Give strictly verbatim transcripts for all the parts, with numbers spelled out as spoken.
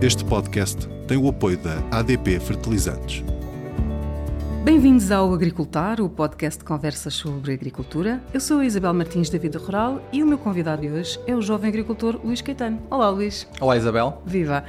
Este podcast tem o apoio da A D P Fertilizantes. Bem-vindos ao Agricultar, o podcast de conversas sobre agricultura. Eu sou a Isabel Martins da Vida Rural e o meu convidado de hoje é o jovem agricultor Luís Caetano. Olá, Luís. Olá, Isabel. Viva!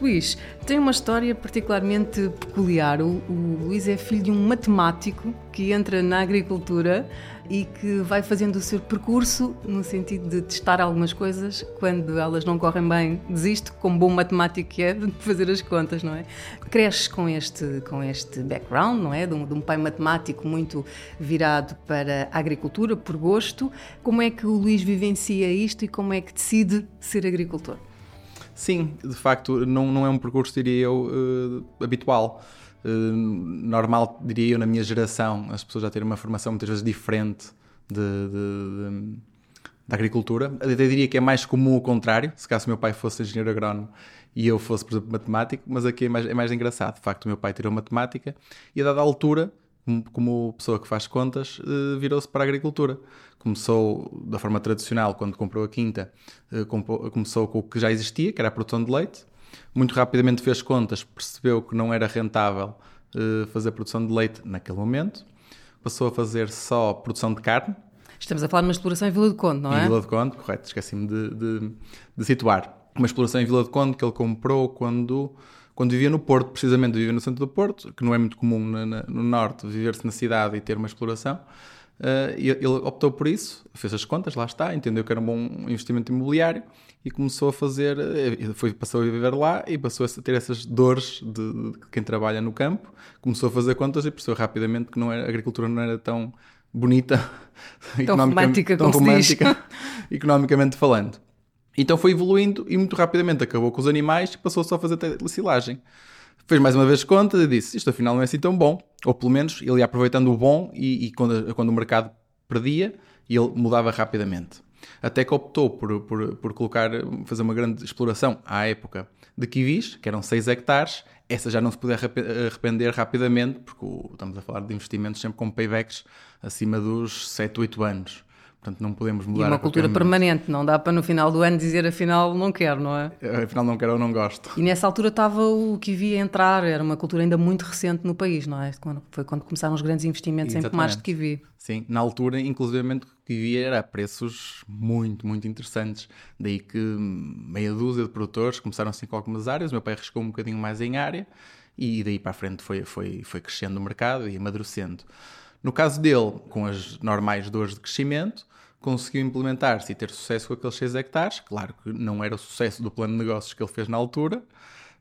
Luís tem uma história particularmente peculiar. O, o Luís é filho de um matemático que entra na agricultura e que vai fazendo o seu percurso no sentido de testar algumas coisas. Quando elas não correm bem, desiste, como bom matemático que é, de fazer as contas, não é? Cresce com este, com este background, não é? De um, de um pai matemático muito virado para a agricultura, por gosto. Como é que o Luís vivencia isto e como é que decide ser agricultor? Sim, de facto, não, não é um percurso, diria eu, uh, habitual. Uh, normal, diria eu, na minha geração, as pessoas já terem uma formação muitas vezes diferente de, de, de, da agricultura. Eu até diria que é mais comum o contrário, se caso o meu pai fosse engenheiro agrónomo e eu fosse, por exemplo, matemático, mas aqui é mais, é mais engraçado. De facto, o meu pai tirou matemática e, a dada altura, como pessoa que faz contas, virou-se para a agricultura. Começou da forma tradicional, quando comprou a quinta, começou com o que já existia, que era a produção de leite. Muito rapidamente fez contas, percebeu que não era rentável fazer a produção de leite naquele momento. Passou a fazer só produção de carne. Estamos a falar de uma exploração em Vila do Conde, não é? Em Vila do Conde, correto, esqueci-me de, de, de situar. Uma exploração em Vila do Conde que ele comprou quando... Quando vivia no Porto, precisamente vivia no centro do Porto, que não é muito comum na, na, no Norte viver-se na cidade e ter uma exploração, uh, ele optou por isso, fez as contas, lá está, entendeu que era um bom investimento imobiliário e começou a fazer, foi, passou a viver lá e passou a ter essas dores de, de quem trabalha no campo, começou a fazer contas e percebeu rapidamente que não era, a agricultura não era tão bonita, tão romântica, tão romântica economicamente falando. Então foi evoluindo e muito rapidamente acabou com os animais e passou só a fazer telecilagem. Fez mais uma vez contas e disse, isto afinal não é assim tão bom. Ou pelo menos ele ia aproveitando o bom e, e quando, quando o mercado perdia, ele mudava rapidamente. Até que optou por, por, por colocar, fazer uma grande exploração, à época, de kiwis, que eram seis hectares. Essa já não se podia arrepender rapidamente, porque o, estamos a falar de investimentos sempre com paybacks acima dos sete, oito anos. Portanto, não podemos mudar. E uma cultura permanente, não dá para no final do ano dizer afinal não quero, não é? Afinal não quero ou não gosto. E nessa altura estava o kiwi a entrar, era uma cultura ainda muito recente no país, não é? Foi quando começaram os grandes investimentos em pomares de kiwi. Sim, na altura, inclusivamente, o kiwi era a preços muito, muito interessantes. Daí que meia dúzia de produtores começaram assim com algumas áreas, o meu pai arriscou um bocadinho mais em área e daí para a frente foi, foi, foi crescendo o mercado e amadurecendo. No caso dele, com as normais dores de crescimento, conseguiu implementar-se e ter sucesso com aqueles seis hectares. Claro que não era o sucesso do plano de negócios que ele fez na altura,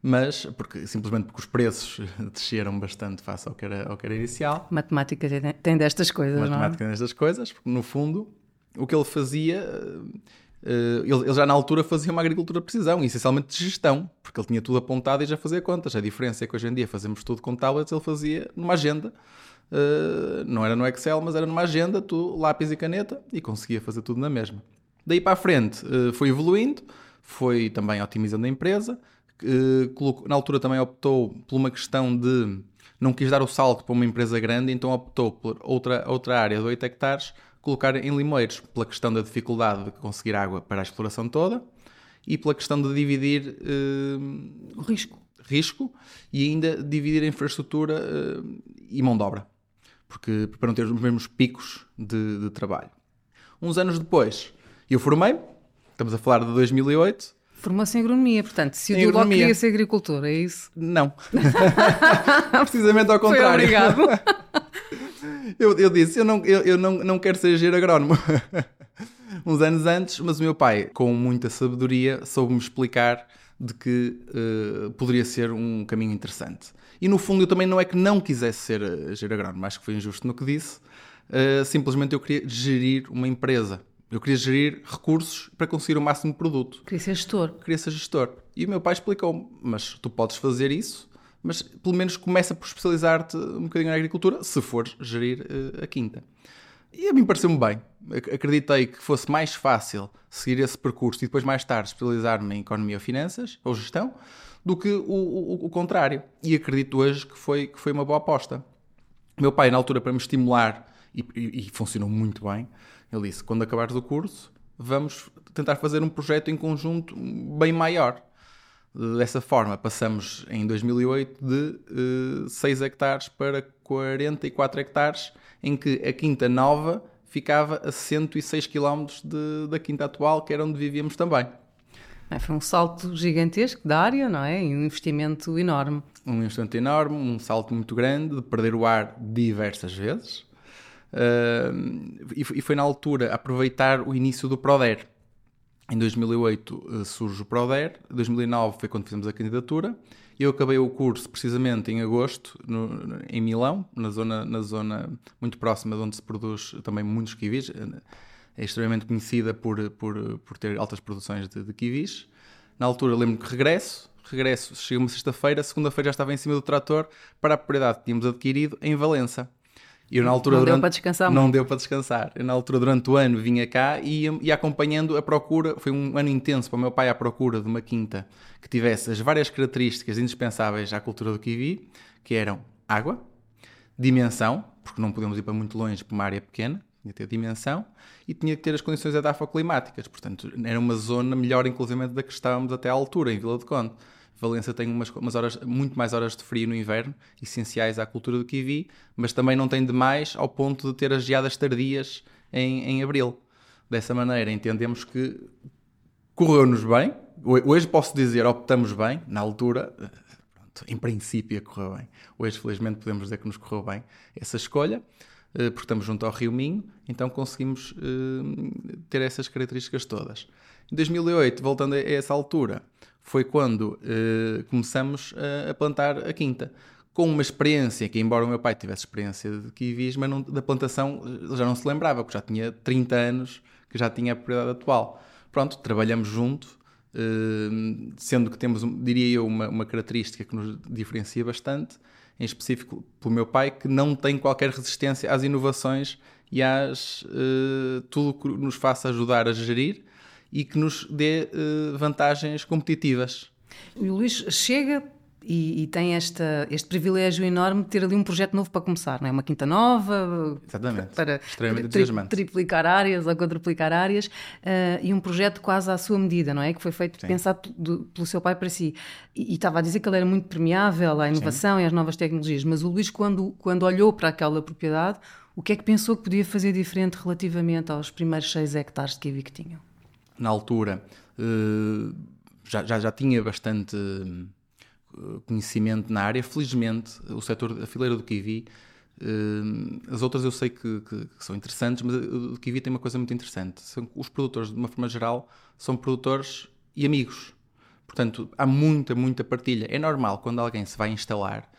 mas porque, simplesmente porque os preços desceram bastante face ao que era, ao que era inicial. Matemática tem destas coisas, Matemática não é? Matemática tem destas coisas, porque no fundo o que ele fazia... Ele já na altura fazia uma agricultura de precisão, essencialmente de gestão, porque ele tinha tudo apontado e já fazia contas. A diferença é que hoje em dia fazemos tudo com tablets, ele fazia numa agenda. Uh, não era no Excel, mas era numa agenda, tu, lápis e caneta, e conseguia fazer tudo na mesma. Daí para a frente uh, foi evoluindo, foi também otimizando a empresa, uh, colocou, na altura também optou por uma questão de não quis dar o salto para uma empresa grande, então optou por outra, outra área de oito hectares, colocar em Limoeiros, pela questão da dificuldade de conseguir água para a exploração toda, e pela questão de dividir uh, o risco. risco e ainda dividir a infraestrutura uh, e mão de obra. Porque, para não ter os mesmos picos de, de trabalho. Uns anos depois, eu formei-me, estamos a falar de dois mil e oito. Formou-se em agronomia, portanto, se o logo queria ser agricultor, é isso? Não. Precisamente ao contrário. Foi obrigado. eu, eu disse, eu, não, eu, eu não, não quero ser engenheiro agrónomo. Uns anos antes, mas o meu pai, com muita sabedoria, soube-me explicar de que uh, poderia ser um caminho interessante. E no fundo eu também não é que não quisesse ser engenheiro agrónomo, acho que foi injusto no que disse, uh, simplesmente eu queria gerir uma empresa, eu queria gerir recursos para conseguir o máximo de produto. Queria ser gestor. Queria ser gestor. E o meu pai explicou-me, mas tu podes fazer isso, mas pelo menos começa por especializar-te um bocadinho na agricultura, se fores gerir uh, a quinta. E a mim pareceu-me bem. Acreditei que fosse mais fácil seguir esse percurso e depois mais tarde especializar-me em economia ou finanças, ou gestão, do que o, o, o contrário. E acredito hoje que foi, que foi uma boa aposta. Meu pai, na altura, para me estimular, e, e, e funcionou muito bem, ele disse, quando acabares o curso, vamos tentar fazer um projeto em conjunto bem maior. Dessa forma, passamos em dois mil e oito de uh, seis hectares para quarenta e quatro hectares, em que a Quinta Nova ficava a cento e seis quilómetros de, da Quinta Atual, que era onde vivíamos também. Foi um salto gigantesco da área, não é? E um investimento enorme. Um investimento enorme, um salto muito grande, de perder o ar diversas vezes. Uh, e foi na altura aproveitar o início do Proder. Em dois mil e oito surge o Proder, em dois mil e nove foi quando fizemos a candidatura. Eu acabei o curso precisamente em agosto, no, em Milão, na zona, na zona muito próxima de onde se produz também muitos kiwis. É extremamente conhecida por, por, por ter altas produções de, de kiwis. Na altura lembro-me que regresso, regresso, chego uma sexta-feira, segunda-feira já estava em cima do trator para a propriedade que tínhamos adquirido em Valença. Eu, na altura, não durante... deu para descansar. Não muito. deu para descansar. Eu, na altura, durante o ano, vinha cá e ia acompanhando a procura. Foi um ano intenso para o meu pai à procura de uma quinta que tivesse as várias características indispensáveis à cultura do kiwi, que eram água, dimensão, porque não podemos ir para muito longe para uma área pequena, tinha que ter dimensão, e tinha que ter as condições edafoclimáticas. Portanto, era uma zona melhor, inclusive, da que estávamos até à altura, em Vila do Conde. Valença tem umas, umas horas, muito mais horas de frio no inverno, essenciais à cultura do kiwi, mas também não tem demais ao ponto de ter as geadas tardias em, em abril. Dessa maneira, entendemos que correu-nos bem. Hoje posso dizer, optamos bem. Na altura, pronto, em princípio, correu bem. Hoje, felizmente, podemos dizer que nos correu bem essa escolha, porque estamos junto ao Rio Minho, então conseguimos ter essas características todas. Em dois mil e oito, voltando a essa altura, foi quando eh, começamos a, a plantar a quinta. Com uma experiência, que embora o meu pai tivesse experiência de kiwis, mas não, da plantação ele já não se lembrava, porque já tinha trinta anos, que já tinha a propriedade atual. Pronto, trabalhamos junto, eh, sendo que temos, diria eu, uma, uma característica que nos diferencia bastante, em específico pelo meu pai, que não tem qualquer resistência às inovações e às eh, tudo que nos faça ajudar a gerir, e que nos dê uh, vantagens competitivas. E o Luís chega e, e tem esta, este privilégio enorme de ter ali um projeto novo para começar, não é? Uma quinta nova. Exatamente. Para Extremamente tri- tri- triplicar áreas ou quadruplicar áreas, uh, e um projeto quase à sua medida, não é? Que foi feito, Sim. pensado do, pelo seu pai para si. E, e estava a dizer que ele era muito permeável à inovação, Sim. e às novas tecnologias, mas o Luís, quando, quando olhou para aquela propriedade, o que é que pensou que podia fazer diferente relativamente aos primeiros seis hectares de kiwi que tinham? Na altura já, já, já tinha bastante conhecimento na área, felizmente o setor da fileira do kiwi, as outras eu sei que, que, que são interessantes, mas o kiwi tem uma coisa muito interessante, são, os produtores de uma forma geral são produtores e amigos, portanto há muita, muita partilha, é normal quando alguém se vai instalar,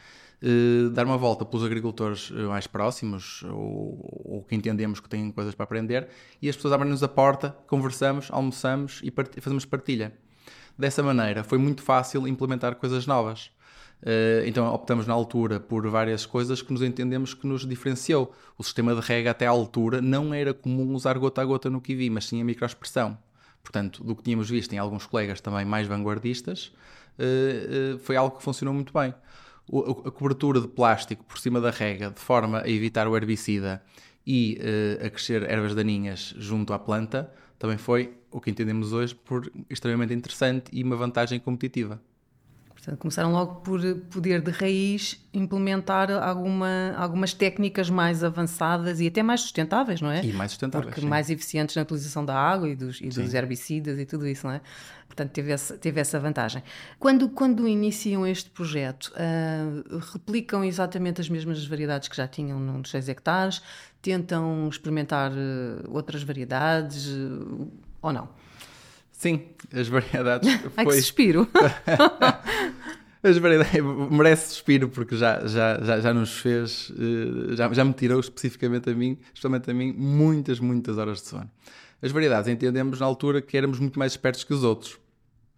Uh, dar uma volta pelos agricultores mais próximos ou, ou que entendemos que têm coisas para aprender, e as pessoas abrem-nos a porta, conversamos, almoçamos e part- fazemos partilha. Dessa maneira foi muito fácil implementar coisas novas. Uh, então optamos na altura por várias coisas que nos entendemos que nos diferenciou. O sistema de rega até à altura não era comum usar gota a gota no kiwi, mas sim a microexpressão. Portanto, do que tínhamos visto em alguns colegas também mais vanguardistas, uh, uh, foi algo que funcionou muito bem. A cobertura de plástico por cima da rega, de forma a evitar o herbicida e uh, a crescer ervas daninhas junto à planta, também foi o que entendemos hoje por extremamente interessante e uma vantagem competitiva. Portanto, começaram logo por poder de raiz implementar alguma, algumas técnicas mais avançadas e até mais sustentáveis, não é? E mais sustentáveis, Porque sim. mais eficientes na utilização da água e dos, e dos herbicidas e tudo isso, não é? Portanto, teve essa, teve essa vantagem. Quando, quando iniciam este projeto, uh, replicam exatamente as mesmas variedades que já tinham nos seis hectares? Tentam experimentar uh, outras variedades uh, ou não? Sim, as variedades... Ai, foi... que suspiro! As variedades... Merece suspiro, porque já, já, já, já nos fez... Já, já me tirou especificamente a mim, especialmente a mim, muitas, muitas horas de sono. As variedades, entendemos na altura que éramos muito mais espertos que os outros.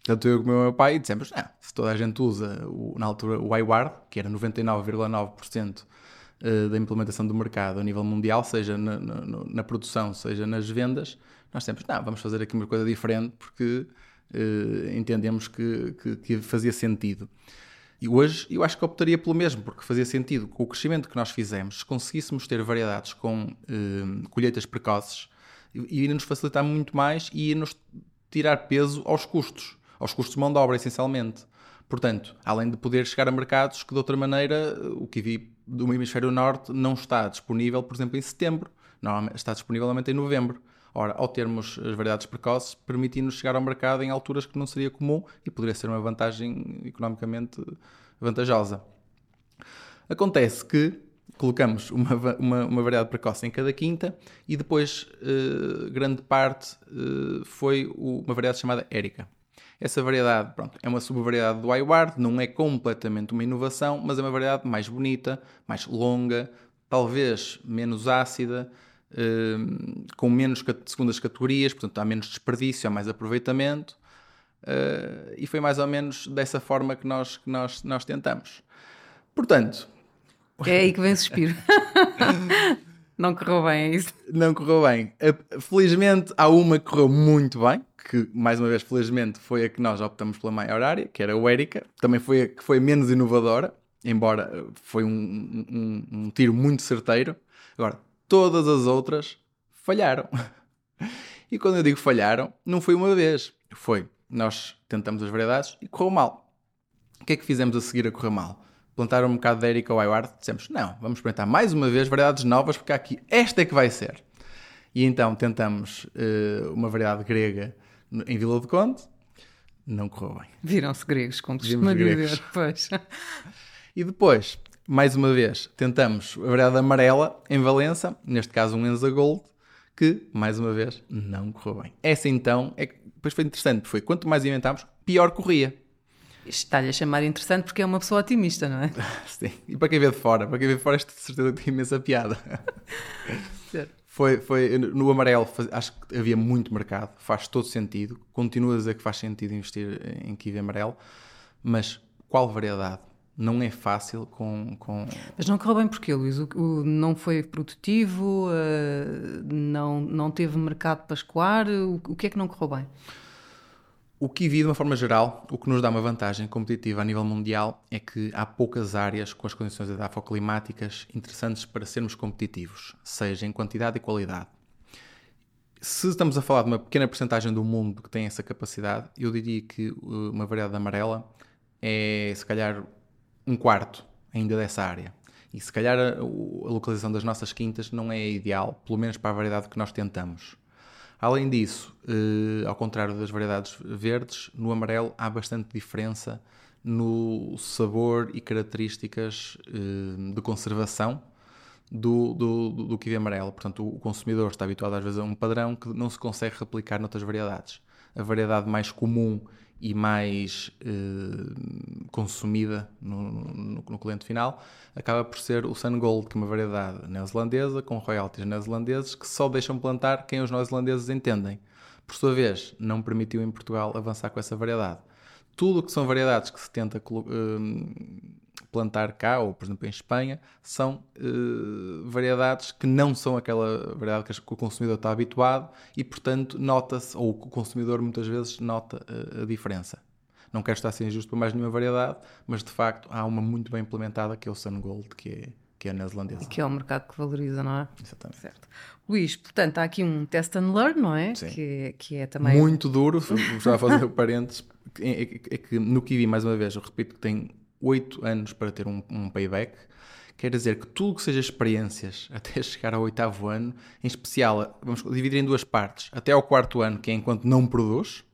Tanto eu como o meu pai, dissemos, não, se toda a gente usa, o, na altura, o Hayward, que era noventa e nove vírgula nove por cento da implementação do mercado a nível mundial, seja na, na, na produção, seja nas vendas, nós sempre, não, vamos fazer aqui uma coisa diferente porque uh, entendemos que, que, que fazia sentido. E hoje eu acho que optaria pelo mesmo, porque fazia sentido. Com o crescimento que nós fizemos, se conseguíssemos ter variedades com uh, colheitas precoces, ia nos facilitar muito mais e ia nos tirar peso aos custos, aos custos de mão de obra, essencialmente. Portanto, além de poder chegar a mercados que de outra maneira o kiwi do hemisfério norte não está disponível, por exemplo, em setembro, normalmente está disponível normalmente em novembro. Ora, ao termos as variedades precoces, permitindo-nos chegar ao mercado em alturas que não seria comum e poderia ser uma vantagem economicamente vantajosa. Acontece que colocamos uma, uma, uma variedade precoce em cada quinta e depois eh, grande parte eh, foi o, uma variedade chamada Érica. Essa variedade, pronto, é uma subvariedade do Hayward, não é completamente uma inovação, mas é uma variedade mais bonita, mais longa, talvez menos ácida, Uh, com menos segundas categorias, portanto há menos desperdício, há mais aproveitamento, uh, e foi mais ou menos dessa forma que nós, que nós, nós tentamos. Portanto... É aí que vem o suspiro. Não correu bem, é isso? Não correu bem. Felizmente há uma que correu muito bem, que mais uma vez felizmente foi a que nós optamos pela maior área, que era a Érica, também foi a que foi menos inovadora, embora foi um, um, um tiro muito certeiro. Agora, todas as outras falharam. E quando eu digo falharam, não foi uma vez. Foi. Nós tentamos as variedades e correu mal. O que é que fizemos a seguir a correr mal? Plantaram um bocado de Érica ou Hayward. Dissemos, não, vamos experimentar mais uma vez variedades novas, porque aqui esta é que vai ser. E então tentamos uh, uma variedade grega em Vila do Conde. Não correu bem. Viram-se gregos, como costuma dizer. Pois. E depois... Mais uma vez, tentamos a variedade amarela em Valença, neste caso um Enza Gold, que, mais uma vez, não correu bem. Essa então, é que, depois foi interessante, foi quanto mais inventámos, pior corria. Está-lhe a chamar interessante porque é uma pessoa otimista, não é? Sim, e para quem vê de fora, para quem vê de fora, esta certeza tem imensa piada. foi, foi, no amarelo faz, acho que havia muito mercado, faz todo sentido, continua a dizer que faz sentido investir em kiwi amarelo, mas qual variedade? Não é fácil com, com... Mas não correu bem porquê, Luís? O, o, não foi produtivo? Uh, não, não teve mercado para escoar? O, o que é que não correu bem? O kiwi, de uma forma geral, o que nos dá uma vantagem competitiva a nível mundial é que há poucas áreas com as condições edafoclimáticas interessantes para sermos competitivos, seja em quantidade e qualidade. Se estamos a falar de uma pequena percentagem do mundo que tem essa capacidade, eu diria que uma variedade amarela é, se calhar... um quarto ainda dessa área. E se calhar a, a localização das nossas quintas não é ideal, pelo menos para a variedade que nós tentamos. Além disso, eh, ao contrário das variedades verdes, no amarelo há bastante diferença no sabor e características eh, de conservação do, do, do, do kiwi amarelo. Portanto, o consumidor está habituado às vezes a um padrão que não se consegue replicar noutras variedades. A variedade mais comum e mais eh, consumida no, no, no cliente final, acaba por ser o Sun Gold, que é uma variedade neozelandesa, com royalties neozelandeses, que só deixam plantar quem os neozelandeses entendem. Por sua vez, não permitiu em Portugal avançar com essa variedade. Tudo o que são variedades que se tenta eh, plantar cá, ou por exemplo em Espanha, são eh, variedades que não são aquela variedade que o consumidor está habituado e, portanto, nota-se, ou o consumidor muitas vezes nota eh, a diferença. Não quero estar assim injusto para mais nenhuma variedade, mas de facto há uma muito bem implementada que é o Sun Gold, que é, que é neozelandesa. Que é o mercado que valoriza, não é? Exatamente. Certo. Luís, portanto, há aqui um test and learn, não é? Sim. Que, que é também... Muito duro, já fazer parênteses, é que, é que no kiwi, mais uma vez, eu repito que tem oito anos para ter um, um payback, quer dizer que tudo que seja experiências até chegar ao oitavo ano, em especial, vamos dividir em duas partes, até ao quarto ano, que é enquanto não produz,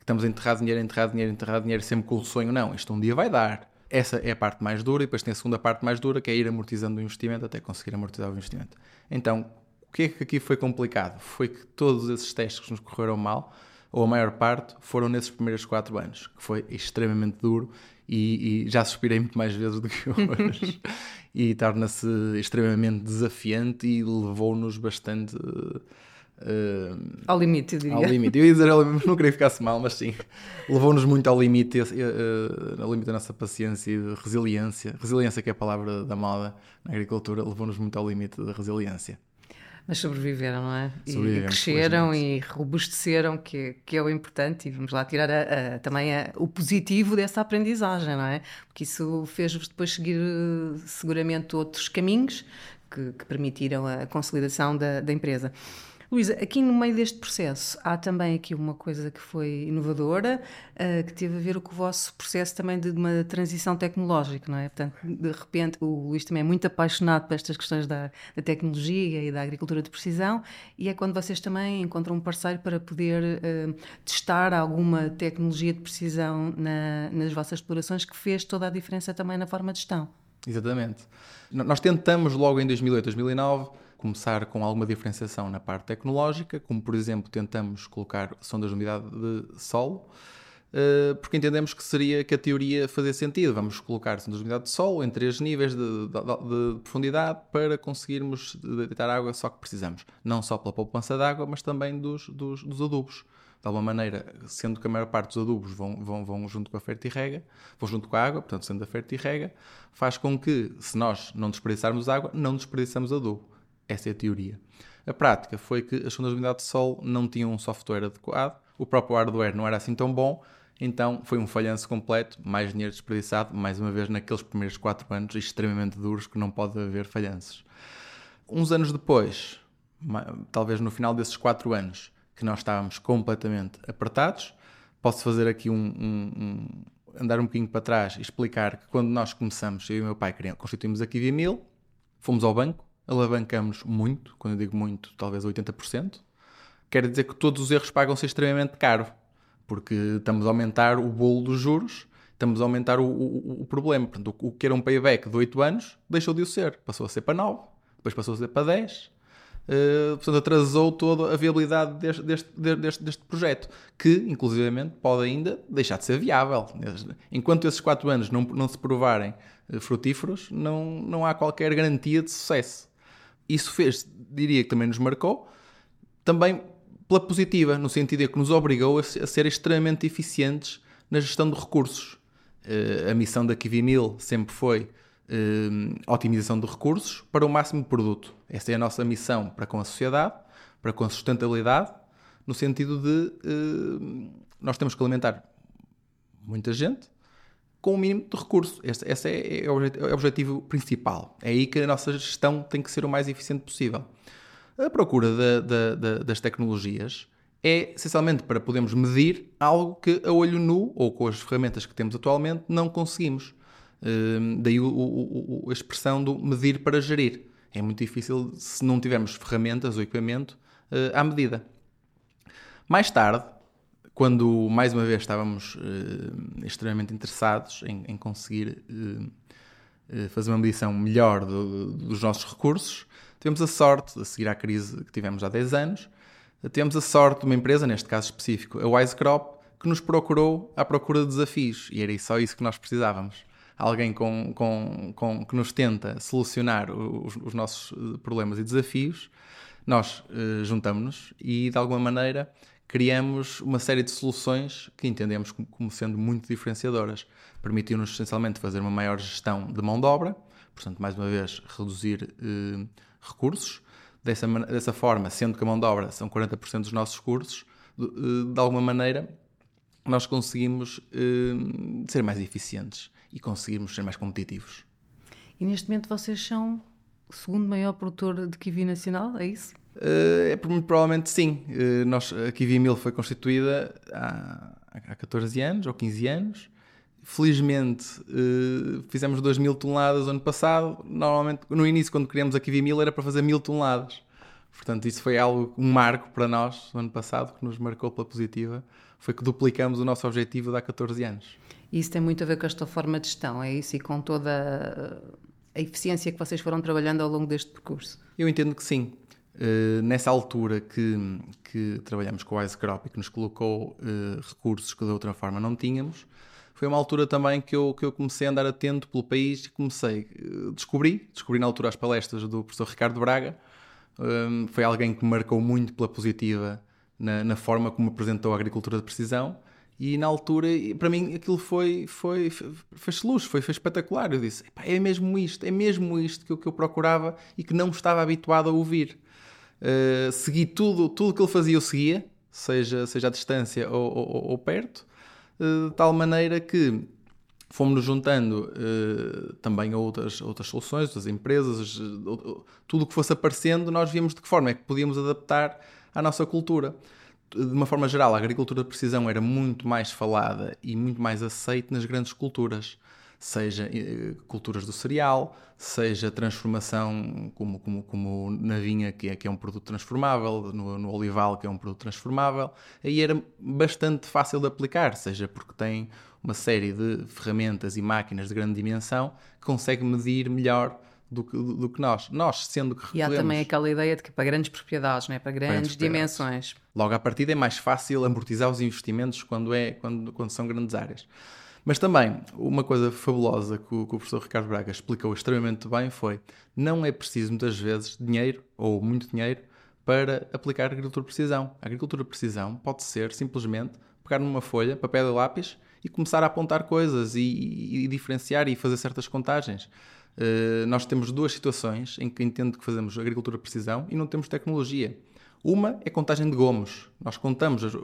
estamos a enterrar dinheiro, enterrar dinheiro, enterrar dinheiro, sempre com o sonho, não, isto um dia vai dar. Essa é a parte mais dura e depois tem a segunda parte mais dura, que é ir amortizando o investimento até conseguir amortizar o investimento. Então, o que é que aqui foi complicado? Foi que todos esses testes que nos correram mal, ou a maior parte, foram nesses primeiros quatro anos, que foi extremamente duro. E, e já suspirei muito mais vezes do que hoje e torna-se extremamente desafiante e levou-nos bastante uh, uh, ao limite, eu diria. Ao limite. Eu ia dizer, não queria ficar-se mal, mas sim, levou-nos muito ao limite, uh, uh, ao limite da nossa paciência e de resiliência. Resiliência, que é a palavra da moda na agricultura, levou-nos muito ao limite da resiliência. Mas sobreviveram, não é? E cresceram e robusteceram, que, que é o importante, e vamos lá tirar a, a, também a, o positivo dessa aprendizagem, não é? Porque isso fez-vos depois seguir seguramente outros caminhos que, que permitiram a consolidação da, da empresa. Luísa, aqui no meio deste processo há também aqui uma coisa que foi inovadora, uh, que teve a ver com o vosso processo também de, de uma transição tecnológica, não é? Portanto, de repente o Luís também é muito apaixonado por estas questões da, da tecnologia e da agricultura de precisão, e é quando vocês também encontram um parceiro para poder uh, testar alguma tecnologia de precisão na, nas vossas explorações, que fez toda a diferença também na forma de gestão. Exatamente. Nós tentamos logo em dois mil e oito, dois mil e nove começar com alguma diferenciação na parte tecnológica, como por exemplo tentamos colocar sondas de umidade de solo, porque entendemos que seria que a teoria fazia sentido. Vamos colocar sondas de umidade de solo em três níveis de, de, de profundidade para conseguirmos deitar água só que precisamos, não só pela poupança de água, mas também dos, dos, dos adubos. De alguma maneira, sendo que a maior parte dos adubos vão, vão, vão junto com a fertirrega, vão junto com a água, portanto, sendo a fertirrega, faz com que, se nós não desperdiçarmos água, não desperdiçamos adubo. Essa é a teoria. A prática foi que as sondas de umidade de solo não tinham um software adequado, o próprio hardware não era assim tão bom, então foi um falhanço completo, mais dinheiro desperdiçado, mais uma vez naqueles primeiros quatro anos extremamente duros que não pode haver falhanços. Uns anos depois, talvez no final desses quatro anos, que nós estávamos completamente apertados. Posso fazer aqui um, um, um... andar um bocadinho para trás e explicar que quando nós começamos, eu e o meu pai constituímos a KiwiMill, fomos ao banco, alavancamos muito, quando eu digo muito, talvez oitenta por cento. Quer dizer que todos os erros pagam-se extremamente caro, porque estamos a aumentar o bolo dos juros, estamos a aumentar o, o, o problema. Portanto, o que era um payback de oito anos deixou de o ser, passou a ser para nove, depois passou a ser para dez, Uh, portanto atrasou toda a viabilidade deste, deste, deste, deste projeto, que inclusivamente pode ainda deixar de ser viável. Enquanto esses quatro anos não, não se provarem frutíferos, não, não há qualquer garantia de sucesso. Isso fez, diria que também nos marcou, também pela positiva, no sentido de que nos obrigou a ser extremamente eficientes na gestão de recursos. Uh, a missão da KiwiMill sempre foi Uh, otimização de recursos para o máximo de produto. Essa é a nossa missão para com a sociedade, para com a sustentabilidade, no sentido de uh, nós temos que alimentar muita gente com o mínimo de recurso. Esse, esse é, é, o, é o objetivo principal. É aí que a nossa gestão tem que ser o mais eficiente possível. A procura da, da, da, das tecnologias é essencialmente para podermos medir algo que a olho nu, ou com as ferramentas que temos atualmente, não conseguimos. Uh, daí o, o, o, a expressão do medir para gerir. É muito difícil se não tivermos ferramentas ou equipamento uh, à medida. Mais tarde, quando mais uma vez estávamos uh, extremamente interessados em, em conseguir uh, uh, fazer uma medição melhor do, dos nossos recursos, tivemos a sorte, a seguir à crise que tivemos há dez anos, tivemos a sorte de uma empresa, neste caso específico, a WiseCrop, que nos procurou à procura de desafios, e era só isso que nós precisávamos. Alguém com, com, com, que nos tenta solucionar os, os nossos problemas e desafios, nós eh, juntamos-nos e, de alguma maneira, criamos uma série de soluções que entendemos como, como sendo muito diferenciadoras. Permitiu-nos, essencialmente, fazer uma maior gestão de mão de obra, portanto, mais uma vez, reduzir eh, recursos. Dessa, dessa forma, sendo que a mão de obra são quarenta por cento dos nossos recursos, de, de alguma maneira, nós conseguimos eh, ser mais eficientes e conseguirmos ser mais competitivos. E neste momento vocês são o segundo maior produtor de kiwi nacional, é isso? Uh, é, provavelmente sim. Uh, nós, a KiwiMill foi constituída há, há catorze anos ou quinze anos. Felizmente uh, fizemos duas mil toneladas ano passado. Normalmente, no início, quando criamos a KiwiMill, era para fazer mil toneladas. Portanto, isso foi algo, um marco para nós, no ano passado, que nos marcou pela positiva. Foi que duplicamos o nosso objetivo de há catorze anos. Isso tem muito a ver com esta forma de gestão, é isso? E com toda a eficiência que vocês foram trabalhando ao longo deste percurso? Eu entendo que sim. Uh, nessa altura que, que trabalhamos com o WiseCrop e que nos colocou uh, recursos que de outra forma não tínhamos, foi uma altura também que eu, que eu comecei a andar atento pelo país e comecei, uh, descobri, descobri na altura as palestras do professor Ricardo Braga. Uh, foi alguém que me marcou muito pela positiva na, na forma como apresentou a agricultura de precisão. E na altura, para mim, aquilo foi, foi, fez luz, foi, foi espetacular. Eu disse, é mesmo isto, é mesmo isto que eu, que eu procurava e que não estava habituado a ouvir. Uh, segui tudo, tudo que ele fazia eu seguia, seja, seja à distância ou, ou, ou perto, uh, de tal maneira que fomos-nos juntando uh, também a outras, outras soluções, outras empresas, uh, tudo o que fosse aparecendo, nós víamos de que forma é que podíamos adaptar à nossa cultura. De uma forma geral, a agricultura de precisão era muito mais falada e muito mais aceita nas grandes culturas, seja uh, culturas do cereal, seja transformação como, como, como na vinha, que é, que é um produto transformável, no, no olival, que é um produto transformável. Aí era bastante fácil de aplicar, seja porque tem uma série de ferramentas e máquinas de grande dimensão que consegue medir melhor do que, do, do que nós. Nós, sendo que recorremos... E há também aquela ideia de que para grandes propriedades, não é? Para grandes, grandes dimensões. Logo à partida é mais fácil amortizar os investimentos quando, é, quando, quando são grandes áreas. Mas também, uma coisa fabulosa que o, que o professor Ricardo Braga explicou extremamente bem foi: não é preciso muitas vezes dinheiro, ou muito dinheiro, para aplicar a agricultura de precisão. A agricultura de precisão pode ser simplesmente pegar numa folha, papel e lápis e começar a apontar coisas e, e, e diferenciar e fazer certas contagens. Uh, nós temos duas situações em que entendo que fazemos agricultura de precisão e não temos tecnologia. Uma é contagem de gomos. Nós contamos, as,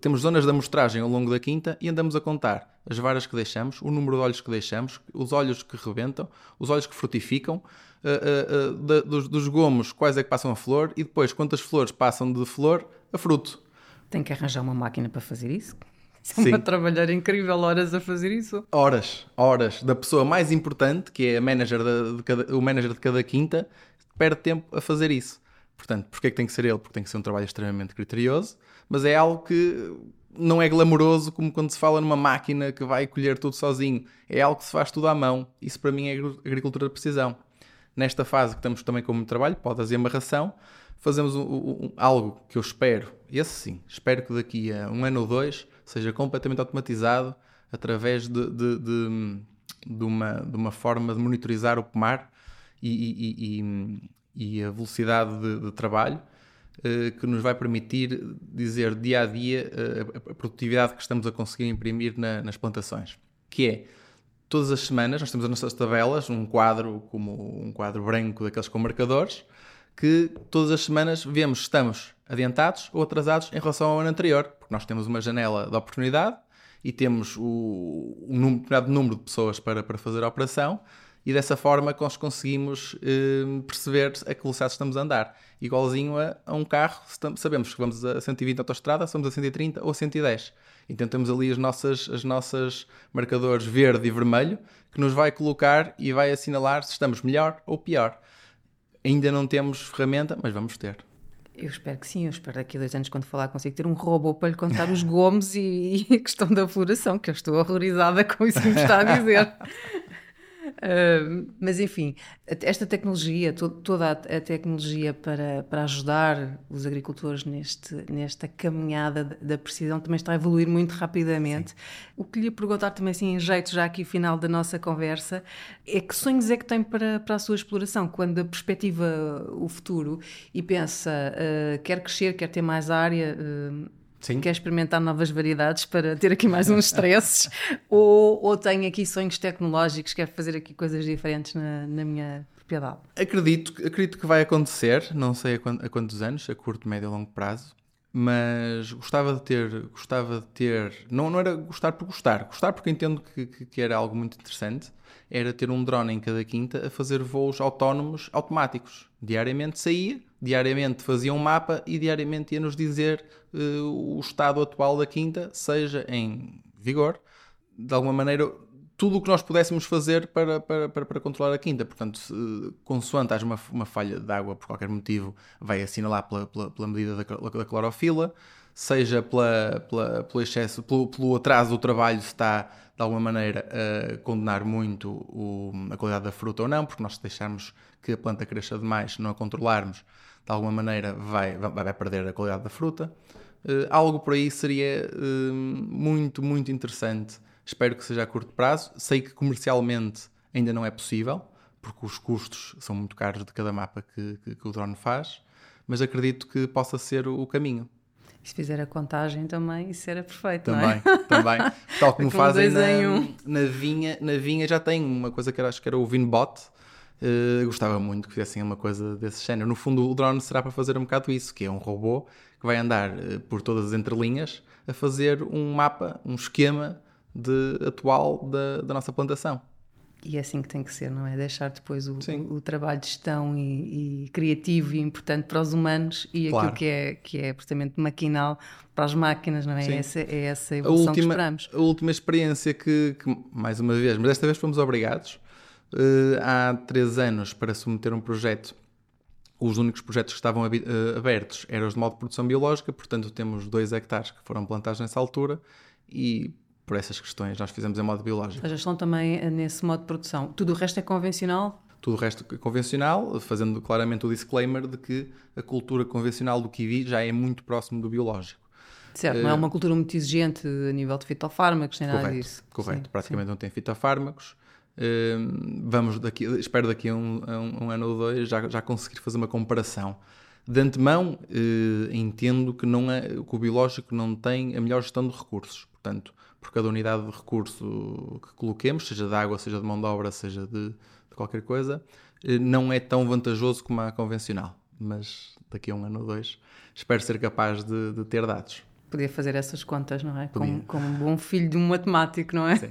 temos zonas de amostragem ao longo da quinta e andamos a contar as varas que deixamos, o número de olhos que deixamos, os olhos que rebentam, os olhos que frutificam, uh, uh, uh, da, dos, dos gomos quais é que passam a flor e depois quantas flores passam de flor a fruto. Tem que arranjar uma máquina para fazer isso? Sim. A trabalhar incrível, horas a fazer isso. Horas, horas. Da pessoa mais importante, que é a manager de, de cada, o manager de cada quinta, perde tempo a fazer isso. Portanto, porque é que tem que ser ele? Porque tem que ser um trabalho extremamente criterioso, mas é algo que não é glamouroso como quando se fala numa máquina que vai colher tudo sozinho. É algo que se faz tudo à mão. Isso para mim é agricultura de precisão. Nesta fase que estamos também com muito trabalho, podas e amarração, fazemos um, um, algo que eu espero, esse sim, espero que daqui a um ano ou dois seja completamente automatizado através de, de, de, de, uma, de uma forma de monitorizar o pomar e, e, e, e a velocidade de, de trabalho eh, que nos vai permitir dizer dia a dia eh, a produtividade que estamos a conseguir imprimir na, nas plantações, que é todas as semanas nós temos as nossas tabelas, um quadro como um quadro branco daqueles com marcadores, que todas as semanas vemos se estamos adiantados ou atrasados em relação ao ano anterior, porque nós temos uma janela de oportunidade e temos o, o número, determinado número de pessoas para, para fazer a operação, e dessa forma nós conseguimos eh, perceber a que velocidade estamos a andar. Igualzinho a, a um carro, sabemos que vamos a cento e vinte na autostrada, somos a cento e trinta ou a cento e dez. Então temos ali as nossas, as nossas marcadores verde e vermelho, que nos vai colocar e vai assinalar se estamos melhor ou pior. Ainda não temos ferramenta, mas vamos ter. Eu espero que sim, eu espero daqui a dois anos, quando falar consigo, ter um robô para lhe contar os gomos e, e a questão da floração, que eu estou horrorizada com isso que me está a dizer. Uh, mas enfim, esta tecnologia, to, toda a, a tecnologia para, para ajudar os agricultores neste, nesta caminhada da precisão também está a evoluir muito rapidamente. Sim. O que lhe ia perguntar também, assim, em jeito já aqui final da nossa conversa, é que sonhos é que tem para, para a sua exploração, quando perspectiva o futuro e pensa, uh, quer crescer, quer ter mais área... Uh, Sim. Quer experimentar novas variedades para ter aqui mais uns stresses ou, ou tenho aqui sonhos tecnológicos, quero fazer aqui coisas diferentes na, na minha propriedade? Acredito, acredito que vai acontecer, não sei a quantos anos, a curto, médio e longo prazo, mas gostava de ter, gostava de ter não, não era gostar por gostar, gostar porque entendo que, que era algo muito interessante, era ter um drone em cada quinta a fazer voos autónomos automáticos. Diariamente saía, diariamente fazia um mapa e diariamente ia-nos dizer uh, o estado atual da quinta, seja em vigor, de alguma maneira, tudo o que nós pudéssemos fazer para, para, para, para controlar a quinta. Portanto, se, consoante haja uma, uma falha de água por qualquer motivo, vai assinalar pela, pela, pela medida da, da clorofila, seja pela, pela, pelo excesso, pelo, pelo atraso do trabalho, se está de alguma maneira a condenar muito o, a qualidade da fruta ou não, porque nós deixarmos que a planta cresça demais, se não a controlarmos, de alguma maneira vai, vai, vai perder a qualidade da fruta. Uh, algo por aí seria uh, muito, muito interessante. Espero que seja a curto prazo. Sei que comercialmente ainda não é possível, porque os custos são muito caros de cada mapa que, que, que o drone faz, mas acredito que possa ser o, o caminho. E se fizer a contagem também, isso era perfeito, também, não é? Também, também. Tal como, como fazem na, um. na, vinha, na vinha, já tem uma coisa que era, acho que era o VinBot. Uh, gostava muito que fizessem uma coisa desse género. No fundo, o drone será para fazer um bocado isso, que é um robô que vai andar uh, por todas as entrelinhas a fazer um mapa, um esquema de, atual da, da nossa plantação. E é assim que tem que ser, não é? Deixar depois o, o trabalho de gestão e, e criativo e importante para os humanos e claro. Aquilo que é, que é portanto, maquinal para as máquinas, não é? Essa, é essa evolução a última, que esperamos. A última experiência que, que, mais uma vez, mas desta vez fomos obrigados, uh, há três anos para submeter um projeto. Os únicos projetos que estavam abertos eram os de modo de produção biológica, portanto temos dois hectares que foram plantados nessa altura e... por essas questões, nós fizemos em modo biológico. A gestão também nesse modo de produção. Tudo o resto é convencional? Tudo o resto é convencional, fazendo claramente o disclaimer de que a cultura convencional do kiwi já é muito próximo do biológico. Certo, uh, não é uma cultura muito exigente a nível de fitofármacos, nem correto, nada disso. Correto, sim, praticamente sim. Não tem fitofármacos. Uh, vamos daqui, espero daqui a um, a um, um ano ou dois já, já conseguir fazer uma comparação. De antemão, uh, entendo que, não é, que o biológico não tem a melhor gestão de recursos, portanto... por cada unidade de recurso que coloquemos, seja de água, seja de mão de obra, seja de, de qualquer coisa, não é tão vantajoso como a convencional. Mas daqui a um ano ou dois espero ser capaz de, de ter dados. Podia fazer essas contas, não é? Como, como um bom filho de um matemático, não é? Sim.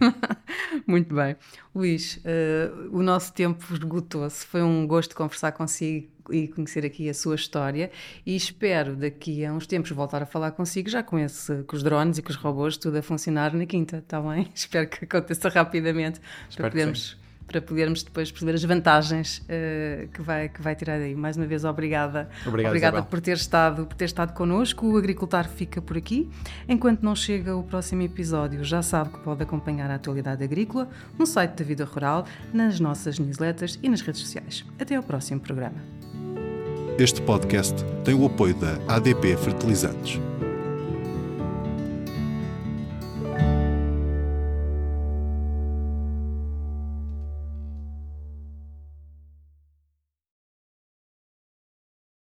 Muito bem. Luís, uh, o nosso tempo esgotou-se. Foi um gosto conversar consigo e conhecer aqui a sua história e espero daqui a uns tempos voltar a falar consigo, já com, esse, com os drones e com os robôs, tudo a funcionar na quinta, está bem? Espero que aconteça rapidamente para podermos, para podermos depois perceber as vantagens uh, que, vai, que vai tirar daí. Mais uma vez, obrigada. Obrigado, obrigada por ter, estado, por ter estado connosco. O Agricultar fica por aqui. Enquanto não chega o próximo episódio, já sabe que pode acompanhar a atualidade agrícola no site da Vida Rural, nas nossas newsletters e nas redes sociais. Até ao próximo programa. Este podcast tem o apoio da A D P Fertilizantes.